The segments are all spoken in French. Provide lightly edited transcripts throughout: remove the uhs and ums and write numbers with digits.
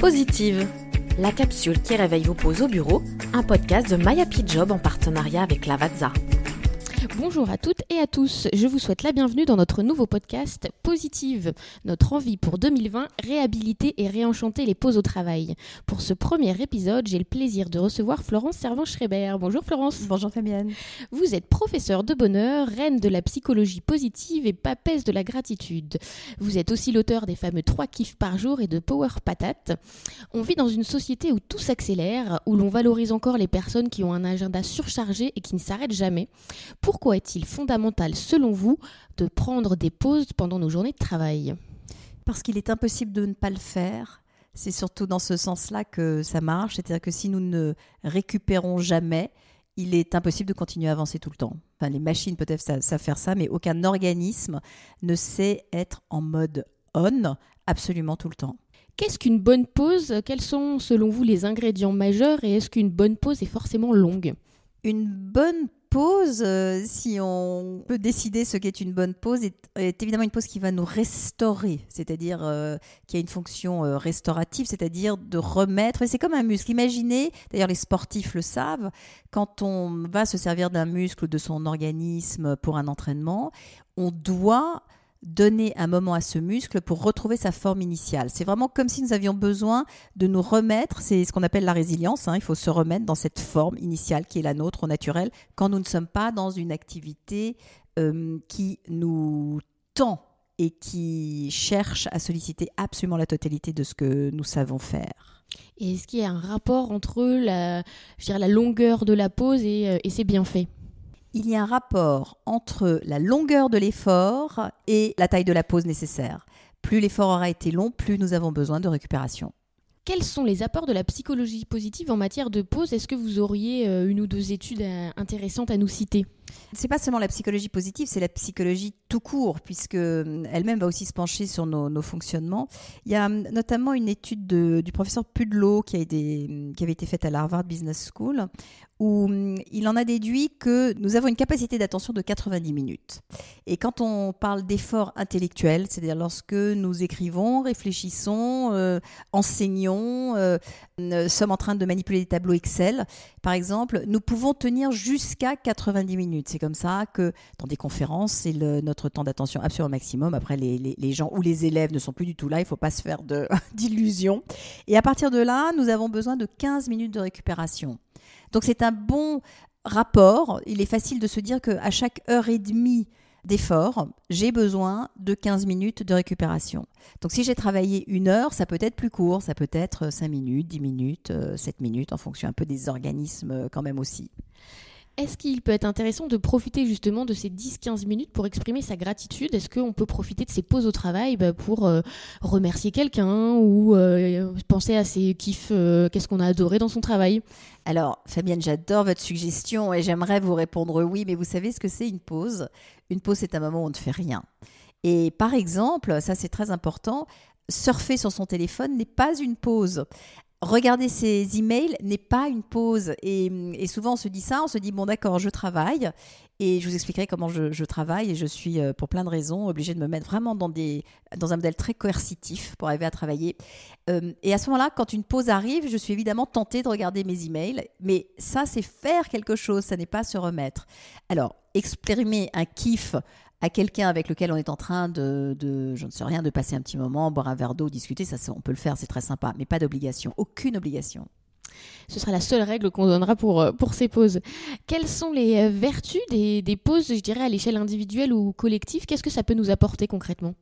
Paus'itive, la capsule qui réveille vos pauses au bureau, un podcast de My Happy Job en partenariat avec Lavazza. Bonjour à toutes et à tous, je vous souhaite la bienvenue dans notre nouveau podcast Paus'itive, notre envie pour 2020, réhabiliter et réenchanter les pauses au travail. Pour ce premier épisode, j'ai le plaisir de recevoir Florence Servan-Schreiber. Bonjour Florence. Bonjour Fabienne. Vous êtes professeure de bonheur, reine de la psychologie positive et papesse de la gratitude. Vous êtes aussi l'auteur des fameux 3 kiffs par jour et de Power Patate. On vit dans une société où tout s'accélère, où l'on valorise encore les personnes qui ont un agenda surchargé et qui ne s'arrêtent jamais. Pourquoi est-il fondamental, selon vous, de prendre des pauses pendant nos journées de travail ? Parce qu'il est impossible de ne pas le faire. C'est surtout dans ce sens-là que ça marche. C'est-à-dire que si nous ne récupérons jamais, il est impossible de continuer à avancer tout le temps. Enfin, les machines peut-être savent faire ça, mais aucun organisme ne sait être en mode on absolument tout le temps. Qu'est-ce qu'une bonne pause ? Quels sont, selon vous, les ingrédients majeurs ? Et est-ce qu'une bonne pause est forcément longue ? Une bonne pause, si on peut décider ce qu'est une bonne pause, est évidemment une pause qui va nous restaurer, c'est-à-dire qui a une fonction restaurative, c'est-à-dire de remettre, c'est comme un muscle. Imaginez, d'ailleurs les sportifs le savent, quand on va se servir d'un muscle ou de son organisme pour un entraînement, on doit donner un moment à ce muscle pour retrouver sa forme initiale. C'est vraiment comme si nous avions besoin de nous remettre, c'est ce qu'on appelle la résilience, il faut se remettre dans cette forme initiale qui est la nôtre, au naturel, quand nous ne sommes pas dans une activité qui nous tend et qui cherche à solliciter absolument la totalité de ce que nous savons faire. Et est-ce qu'il y a un rapport entre la longueur de la pause et ses bienfaits ? Il y a un rapport entre la longueur de l'effort et la taille de la pause nécessaire. Plus l'effort aura été long, plus nous avons besoin de récupération. Quels sont les apports de la psychologie positive en matière de pause ? Est-ce que vous auriez une ou deux études intéressantes à nous citer ? C'est pas seulement la psychologie positive, c'est la psychologie tout court, puisque elle-même va aussi se pencher sur nos fonctionnements. Il y a notamment une étude du professeur Pudlow qui avait été faite à la Harvard Business School, où il en a déduit que nous avons une capacité d'attention de 90 minutes. Et quand on parle d'effort intellectuel, c'est-à-dire lorsque nous écrivons, réfléchissons, enseignons, sommes en train de manipuler des tableaux Excel, par exemple, nous pouvons tenir jusqu'à 90 minutes. C'est comme ça que dans des conférences, c'est notre temps d'attention absolument maximum. Après, les gens ou les élèves ne sont plus du tout là. Il ne faut pas se faire d'illusions. Et à partir de là, nous avons besoin de 15 minutes de récupération. Donc, c'est un bon rapport. Il est facile de se dire qu'à chaque heure et demie d'effort, j'ai besoin de 15 minutes de récupération. Donc, si j'ai travaillé une heure, ça peut être plus court. Ça peut être 5 minutes, 10 minutes, 7 minutes, en fonction un peu des organismes quand même aussi. Est-ce qu'il peut être intéressant de profiter justement de ces 10-15 minutes pour exprimer sa gratitude ? Est-ce qu'on peut profiter de ces pauses au travail pour remercier quelqu'un ou penser à ses kiffs, qu'est-ce qu'on a adoré dans son travail ? Alors, Fabienne, j'adore votre suggestion et j'aimerais vous répondre oui, mais vous savez ce que c'est une pause ? Une pause, c'est un moment où on ne fait rien. Et par exemple, ça c'est très important, surfer sur son téléphone n'est pas une pause. Regarder ses emails n'est pas une pause et souvent on se dit ça, on se dit bon d'accord je travaille et je vous expliquerai comment je travaille et je suis pour plein de raisons obligée de me mettre vraiment dans un modèle très coercitif pour arriver à travailler et à ce moment-là quand une pause arrive je suis évidemment tentée de regarder mes emails mais ça c'est faire quelque chose, ça n'est pas se remettre. Alors exprimer un kiff à quelqu'un avec lequel on est en train de passer un petit moment, boire un verre d'eau, discuter, ça on peut le faire, c'est très sympa, mais pas d'obligation, aucune obligation. Ce sera la seule règle qu'on donnera pour ces pauses. Quelles sont les vertus des pauses, je dirais, à l'échelle individuelle ou collective ? Qu'est-ce que ça peut nous apporter concrètement ?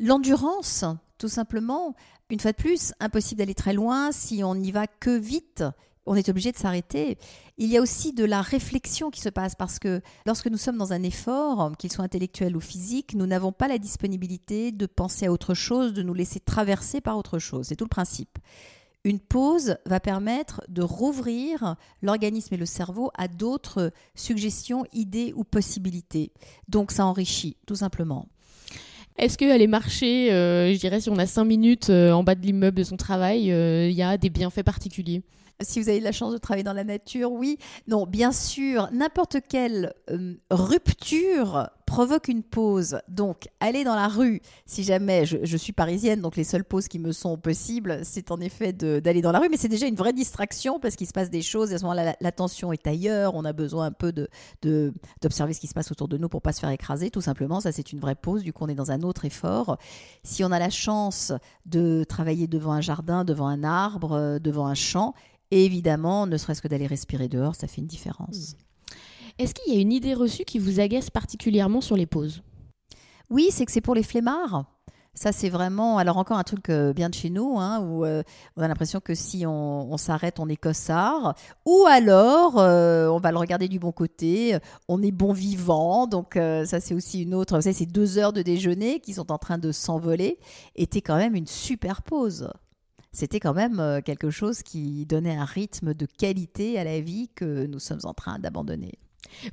L'endurance, tout simplement. Une fois de plus, impossible d'aller très loin si on n'y va que vite. On est obligé de s'arrêter. Il y a aussi de la réflexion qui se passe parce que lorsque nous sommes dans un effort, qu'il soit intellectuel ou physique, nous n'avons pas la disponibilité de penser à autre chose, de nous laisser traverser par autre chose. C'est tout le principe. Une pause va permettre de rouvrir l'organisme et le cerveau à d'autres suggestions, idées ou possibilités. Donc ça enrichit, tout simplement. Est-ce qu'aller marcher, je dirais, si on a 5 minutes en bas de l'immeuble de son travail, y a des bienfaits particuliers ? Si vous avez la chance de travailler dans la nature, oui. Non, bien sûr, n'importe quelle rupture provoque une pause. Donc, aller dans la rue, si jamais je suis parisienne, donc les seules pauses qui me sont possibles, c'est en effet d'aller dans la rue. Mais c'est déjà une vraie distraction parce qu'il se passe des choses. Et à ce moment-là, l'attention est ailleurs. On a besoin un peu d'observer ce qui se passe autour de nous pour ne pas se faire écraser, tout simplement. Ça, c'est une vraie pause. Du coup, on est dans un autre effort. Si on a la chance de travailler devant un jardin, devant un arbre, devant un champ, évidemment, ne serait-ce que d'aller respirer dehors, ça fait une différence. Est-ce qu'il y a une idée reçue qui vous agace particulièrement sur les pauses ? Oui, c'est que c'est pour les flemmards. Ça, c'est vraiment... Alors, encore un truc bien de chez nous, hein, où on a l'impression que si on s'arrête, on est cossard. Ou alors, on va le regarder du bon côté, on est bon vivant. Donc, ça, c'est aussi une autre... Vous savez, c'est 2 heures de déjeuner qui sont en train de s'envoler. Était quand même une super pause. C'était quand même quelque chose qui donnait un rythme de qualité à la vie que nous sommes en train d'abandonner.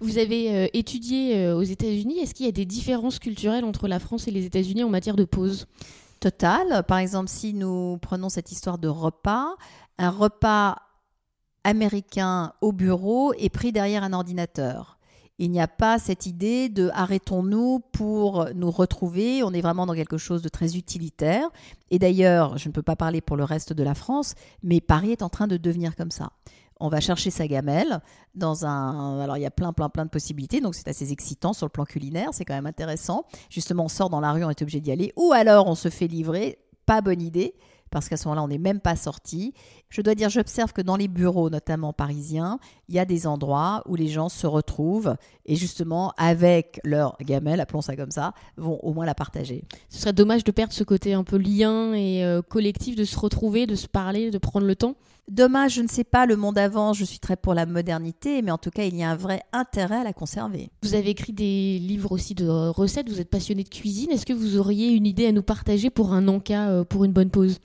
Vous avez étudié aux États-Unis. Est-ce qu'il y a des différences culturelles entre la France et les États-Unis en matière de pause ? Total. Par exemple, si nous prenons cette histoire de repas, un repas américain au bureau est pris derrière un ordinateur. Il n'y a pas cette idée de « arrêtons-nous pour nous retrouver ». On est vraiment dans quelque chose de très utilitaire. Et d'ailleurs, je ne peux pas parler pour le reste de la France, mais Paris est en train de devenir comme ça. On va chercher sa gamelle dans un... Alors, il y a plein de possibilités. Donc, c'est assez excitant sur le plan culinaire. C'est quand même intéressant. Justement, on sort dans la rue, on est obligé d'y aller. Ou alors, on se fait livrer. Pas bonne idée, parce qu'à ce moment-là, on n'est même pas sorti. Je dois dire, j'observe que dans les bureaux, notamment parisiens, il y a des endroits où les gens se retrouvent et justement, avec leur gamelle, appelons ça comme ça, vont au moins la partager. Ce serait dommage de perdre ce côté un peu lien et collectif, de se retrouver, de se parler, de prendre le temps. Dommage, je ne sais pas, le monde avance, je suis très pour la modernité, mais en tout cas, il y a un vrai intérêt à la conserver. Vous avez écrit des livres aussi de recettes, vous êtes passionnée de cuisine. Est-ce que vous auriez une idée à nous partager pour un encas, pour une bonne pause ?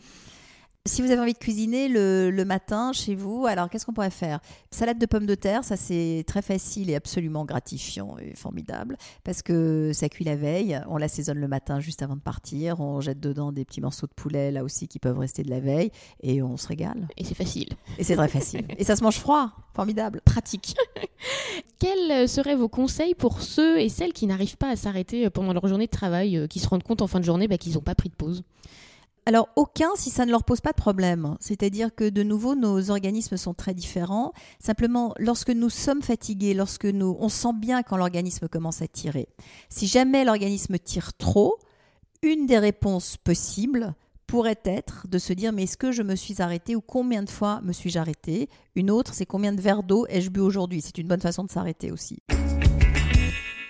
Si vous avez envie de cuisiner le matin chez vous, alors qu'est-ce qu'on pourrait faire ? Salade de pommes de terre, ça c'est très facile et absolument gratifiant et formidable parce que ça cuit la veille, on l'assaisonne le matin juste avant de partir, on jette dedans des petits morceaux de poulet là aussi qui peuvent rester de la veille et on se régale. Et c'est facile. Et c'est très facile. Et ça se mange froid, formidable, pratique. Quels seraient vos conseils pour ceux et celles qui n'arrivent pas à s'arrêter pendant leur journée de travail, qui se rendent compte en fin de journée qu'ils n'ont pas pris de pause ? Alors, aucun si ça ne leur pose pas de problème. C'est-à-dire que, de nouveau, nos organismes sont très différents. Simplement, lorsque nous sommes fatigués, on sent bien quand l'organisme commence à tirer. Si jamais l'organisme tire trop, une des réponses possibles pourrait être de se dire « mais est-ce que je me suis arrêtée ou combien de fois me suis-je arrêtée ?» Une autre, c'est « combien de verres d'eau ai-je bu aujourd'hui ?» C'est une bonne façon de s'arrêter aussi.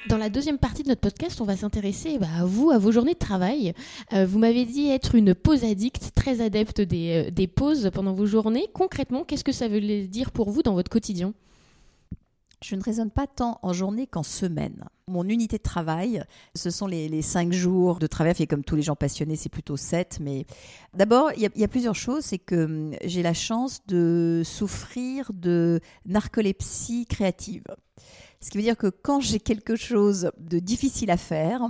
Dans la deuxième partie de notre podcast, on va s'intéresser à vous, à vos journées de travail. Vous m'avez dit être une pause addict, très adepte des pauses pendant vos journées. Concrètement, qu'est-ce que ça veut dire pour vous dans votre quotidien ? Je ne raisonne pas tant en journée qu'en semaine. Mon unité de travail, ce sont les 5 jours de travail. Et comme tous les gens passionnés, c'est plutôt 7. Mais d'abord, il y a plusieurs choses. C'est que j'ai la chance de souffrir de narcolepsie créative. Ce qui veut dire que quand j'ai quelque chose de difficile à faire,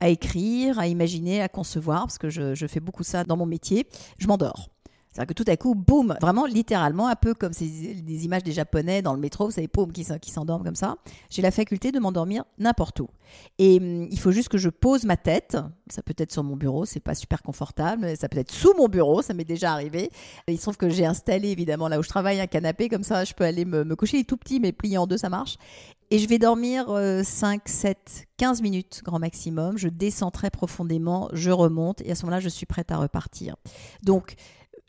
à écrire, à imaginer, à concevoir, parce que je fais beaucoup ça dans mon métier, je m'endors. C'est-à-dire que tout à coup, boum, vraiment littéralement, un peu comme des images des Japonais dans le métro, vous savez, boum, qui s'endorment comme ça. J'ai la faculté de m'endormir n'importe où. Et il faut juste que je pose ma tête. Ça peut être sur mon bureau, c'est pas super confortable, mais ça peut être sous mon bureau, ça m'est déjà arrivé. Il se trouve que j'ai installé, évidemment, là où je travaille, un canapé, comme ça, je peux aller me coucher. Il est tout petit, mais plié en deux, ça marche. Et je vais dormir 5, 7, 15 minutes grand maximum. Je descends très profondément, je remonte, et à ce moment-là, je suis prête à repartir. Donc,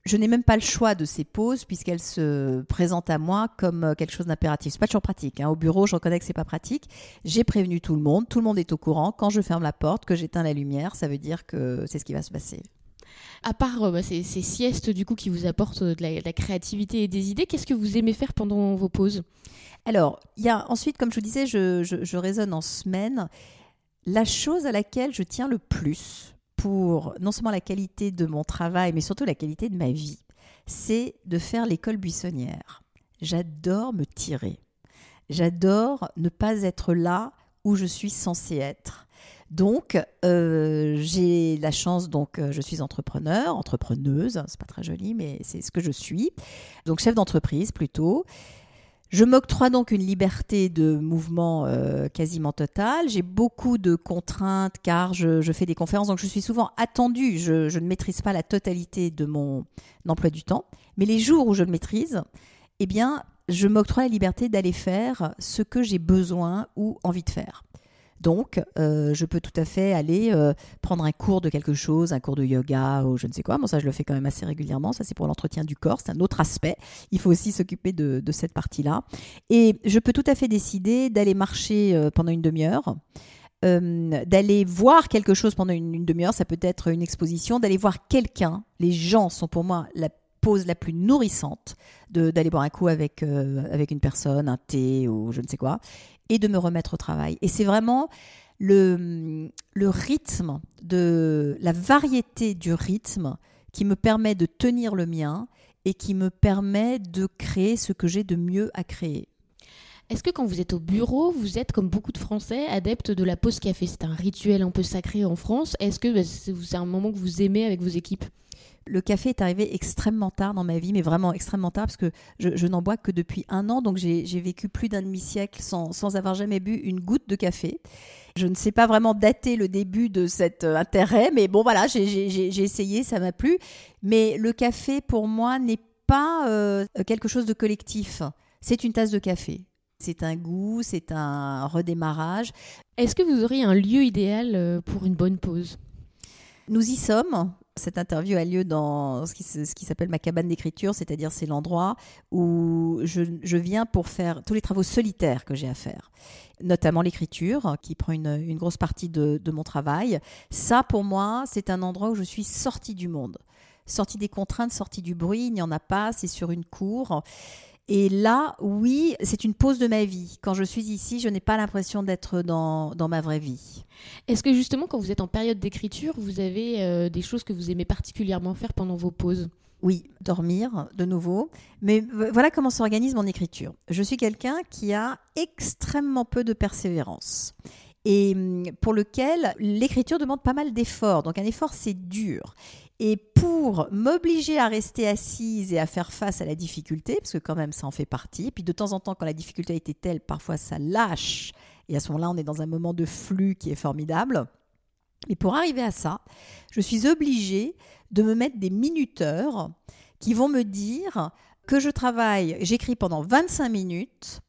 je n'ai même pas le choix de ces pauses puisqu'elles se présentent à moi comme quelque chose d'impératif. C'est pas toujours pratique. Au bureau, je reconnais que c'est pas pratique. J'ai prévenu tout le monde. Tout le monde est au courant. Quand je ferme la porte, que j'éteins la lumière, ça veut dire que c'est ce qui va se passer. À part ces siestes du coup qui vous apportent de la créativité et des idées, qu'est-ce que vous aimez faire pendant vos pauses ? Alors, il y a ensuite, comme je vous disais, je raisonne en semaine. La chose à laquelle je tiens le plus, pour non seulement la qualité de mon travail, mais surtout la qualité de ma vie, c'est de faire l'école buissonnière. J'adore me tirer. J'adore ne pas être là où je suis censée être. Donc, j'ai la chance, je suis entrepreneuse, c'est pas très joli, mais c'est ce que je suis. Donc, chef d'entreprise plutôt. Je m'octroie donc une liberté de mouvement quasiment totale. J'ai beaucoup de contraintes car je fais des conférences, donc je suis souvent attendue. Je ne maîtrise pas la totalité de mon emploi du temps. Mais les jours où je le maîtrise, eh bien, je m'octroie la liberté d'aller faire ce que j'ai besoin ou envie de faire. Donc, je peux tout à fait aller prendre un cours de quelque chose, un cours de yoga ou je ne sais quoi. Bon, ça, je le fais quand même assez régulièrement. Ça, c'est pour l'entretien du corps. C'est un autre aspect. Il faut aussi s'occuper de cette partie-là. Et je peux tout à fait décider d'aller marcher pendant une demi-heure, d'aller voir quelque chose pendant une demi-heure. Ça peut être une exposition, d'aller voir quelqu'un. Les gens sont pour moi la pause la plus nourrissante, d'aller boire un coup avec une personne, un thé ou je ne sais quoi, et de me remettre au travail. Et c'est vraiment le rythme, la variété du rythme qui me permet de tenir le mien et qui me permet de créer ce que j'ai de mieux à créer. Est-ce que quand vous êtes au bureau, vous êtes, comme beaucoup de Français, adepte de la pause café ? C'est un rituel un peu sacré en France. Est-ce que c'est un moment que vous aimez avec vos équipes ? Le café est arrivé extrêmement tard dans ma vie, mais vraiment extrêmement tard, parce que je n'en bois que depuis 1 an, donc j'ai vécu plus d'un demi-siècle sans avoir jamais bu une goutte de café. Je ne sais pas vraiment dater le début de cet intérêt, mais bon voilà, j'ai essayé, ça m'a plu. Mais le café, pour moi, n'est pas quelque chose de collectif. C'est une tasse de café. C'est un goût, c'est un redémarrage. Est-ce que vous auriez un lieu idéal pour une bonne pause ? Nous y sommes. Cette interview a lieu dans ce qui s'appelle ma cabane d'écriture, c'est-à-dire c'est l'endroit où je viens pour faire tous les travaux solitaires que j'ai à faire, notamment l'écriture qui prend une grosse partie de mon travail. Ça, pour moi, c'est un endroit où je suis sortie du monde, sortie des contraintes, sortie du bruit, il n'y en a pas, c'est sur une cour. Et là, oui, c'est une pause de ma vie. Quand je suis ici, je n'ai pas l'impression d'être dans ma vraie vie. Est-ce que justement, quand vous êtes en période d'écriture, vous avez des choses que vous aimez particulièrement faire pendant vos pauses ? Oui, dormir de nouveau. Mais voilà comment s'organise mon écriture. Je suis quelqu'un qui a extrêmement peu de persévérance et pour lequel l'écriture demande pas mal d'efforts. Donc un effort, c'est dur. Et pour m'obliger à rester assise et à faire face à la difficulté, parce que quand même ça en fait partie, et puis de temps en temps quand la difficulté a été telle, parfois ça lâche, et à ce moment-là on est dans un moment de flux qui est formidable. Mais pour arriver à ça, je suis obligée de me mettre des minuteurs qui vont me dire que je travaille, j'écris pendant 25 minutes,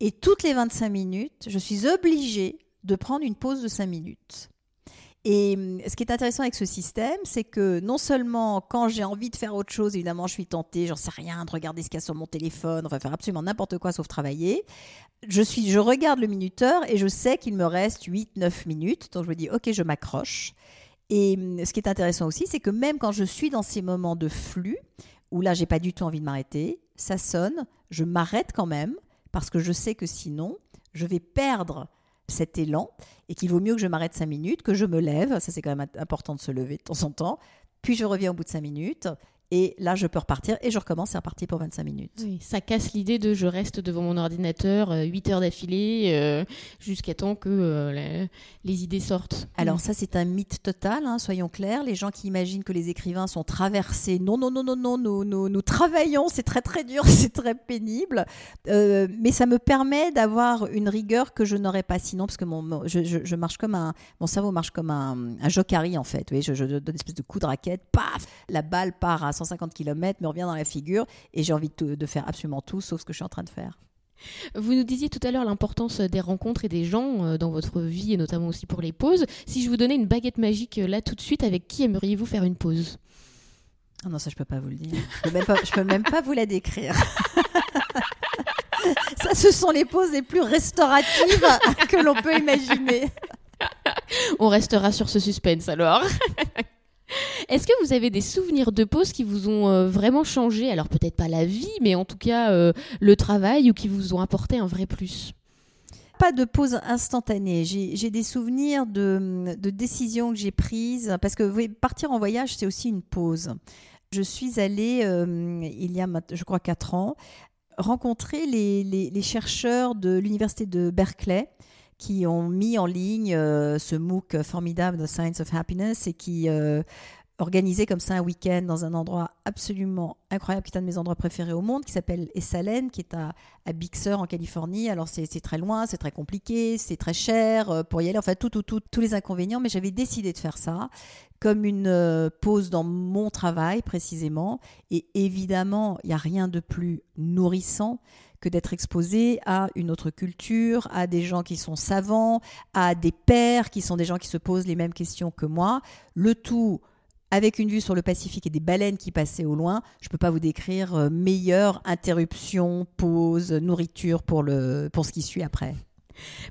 et toutes les 25 minutes, je suis obligée de prendre une pause de 5 minutes. Et ce qui est intéressant avec ce système, c'est que non seulement quand j'ai envie de faire autre chose, évidemment je suis tentée, j'en sais rien, de regarder ce qu'il y a sur mon téléphone, enfin faire absolument n'importe quoi sauf travailler, je regarde le minuteur et je sais qu'il me reste 8-9 minutes, donc je me dis ok, je m'accroche. Et ce qui est intéressant aussi, c'est que même quand je suis dans ces moments de flux, où là j'ai pas du tout envie de m'arrêter, ça sonne, je m'arrête quand même, parce que je sais que sinon je vais perdre cet élan et qu'il vaut mieux que je m'arrête 5 minutes, que je me lève, ça c'est quand même important de se lever de temps en temps, puis je reviens au bout de 5 minutes et là je peux repartir et je recommence à repartir pour 25 minutes. Oui, ça casse l'idée de je reste devant mon ordinateur 8 heures d'affilée jusqu'à temps que les idées sortent. Alors ça c'est un mythe total, hein, soyons clairs, les gens qui imaginent que les écrivains sont traversés, non, nous travaillons, c'est très très dur, c'est très pénible, mais ça me permet d'avoir une rigueur que je n'aurais pas sinon, parce que mon cerveau marche comme un jocari en fait, oui, je donne une espèce de coup de raquette, paf, la balle part à 150 km, me revient dans la figure et j'ai envie de faire absolument tout sauf ce que je suis en train de faire. Vous nous disiez tout à l'heure l'importance des rencontres et des gens dans votre vie et notamment aussi pour les pauses. Si je vous donnais une baguette magique là tout de suite, avec qui aimeriez-vous faire une pause ? Oh non, ça je peux pas vous le dire. Je peux même pas vous la décrire. Ça, ce sont les pauses les plus restauratives que l'on peut imaginer. On restera sur ce suspense alors. Est-ce que vous avez des souvenirs de pause qui vous ont vraiment changé ? Alors peut-être pas la vie, mais en tout cas le travail, ou qui vous ont apporté un vrai plus ? Pas de pause instantanée. J'ai des souvenirs de décisions que j'ai prises, parce que vous voyez, partir en voyage, c'est aussi une pause. Je suis allée, il y a je crois 4 ans, rencontrer les chercheurs de l'université de Berkeley, qui ont mis en ligne ce MOOC formidable, The Science of Happiness, et qui organiser comme ça un week-end dans un endroit absolument incroyable, qui est un de mes endroits préférés au monde, qui s'appelle Esalen, qui est à Big Sur en Californie. Alors c'est très loin, c'est très compliqué, c'est très cher pour y aller, enfin tous les inconvénients, mais j'avais décidé de faire ça comme une pause dans mon travail précisément. Et évidemment, il n'y a rien de plus nourrissant que d'être exposé à une autre culture, à des gens qui sont savants, à des pairs qui sont des gens qui se posent les mêmes questions que moi. Le tout avec une vue sur le Pacifique et des baleines qui passaient au loin. Je ne peux pas vous décrire meilleure interruption, pause, nourriture pour ce qui suit après.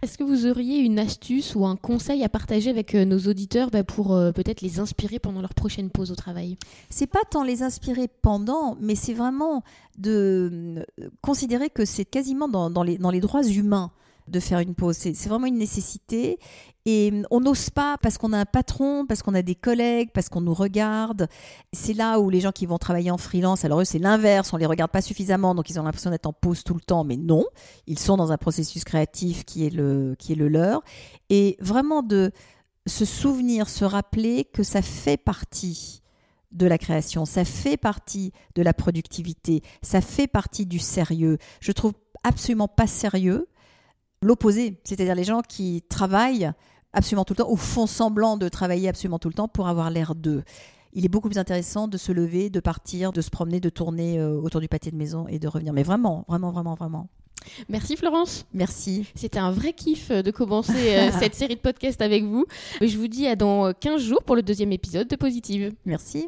Est-ce que vous auriez une astuce ou un conseil à partager avec nos auditeurs pour peut-être les inspirer pendant leur prochaine pause au travail ? C'est pas tant les inspirer pendant, mais c'est vraiment de considérer que c'est quasiment dans les droits humains de faire une pause. C'est vraiment une nécessité. Et on n'ose pas parce qu'on a un patron, parce qu'on a des collègues, parce qu'on nous regarde. C'est là où les gens qui vont travailler en freelance, alors eux, c'est l'inverse. On ne les regarde pas suffisamment, donc ils ont l'impression d'être en pause tout le temps. Mais non, ils sont dans un processus créatif qui est le leur. Et vraiment de se souvenir, se rappeler que ça fait partie de la création, ça fait partie de la productivité, ça fait partie du sérieux. Je trouve absolument pas sérieux l'opposé, c'est-à-dire les gens qui travaillent absolument tout le temps ou font semblant de travailler absolument tout le temps pour avoir l'air d'eux. Il est beaucoup plus intéressant de se lever, de partir, de se promener, de tourner autour du pâté de maison et de revenir. Mais vraiment, vraiment, vraiment, vraiment. Merci Florence. Merci. C'était un vrai kiff de commencer cette série de podcasts avec vous. Je vous dis à dans 15 jours pour le 2e épisode de Paus'itive. Merci.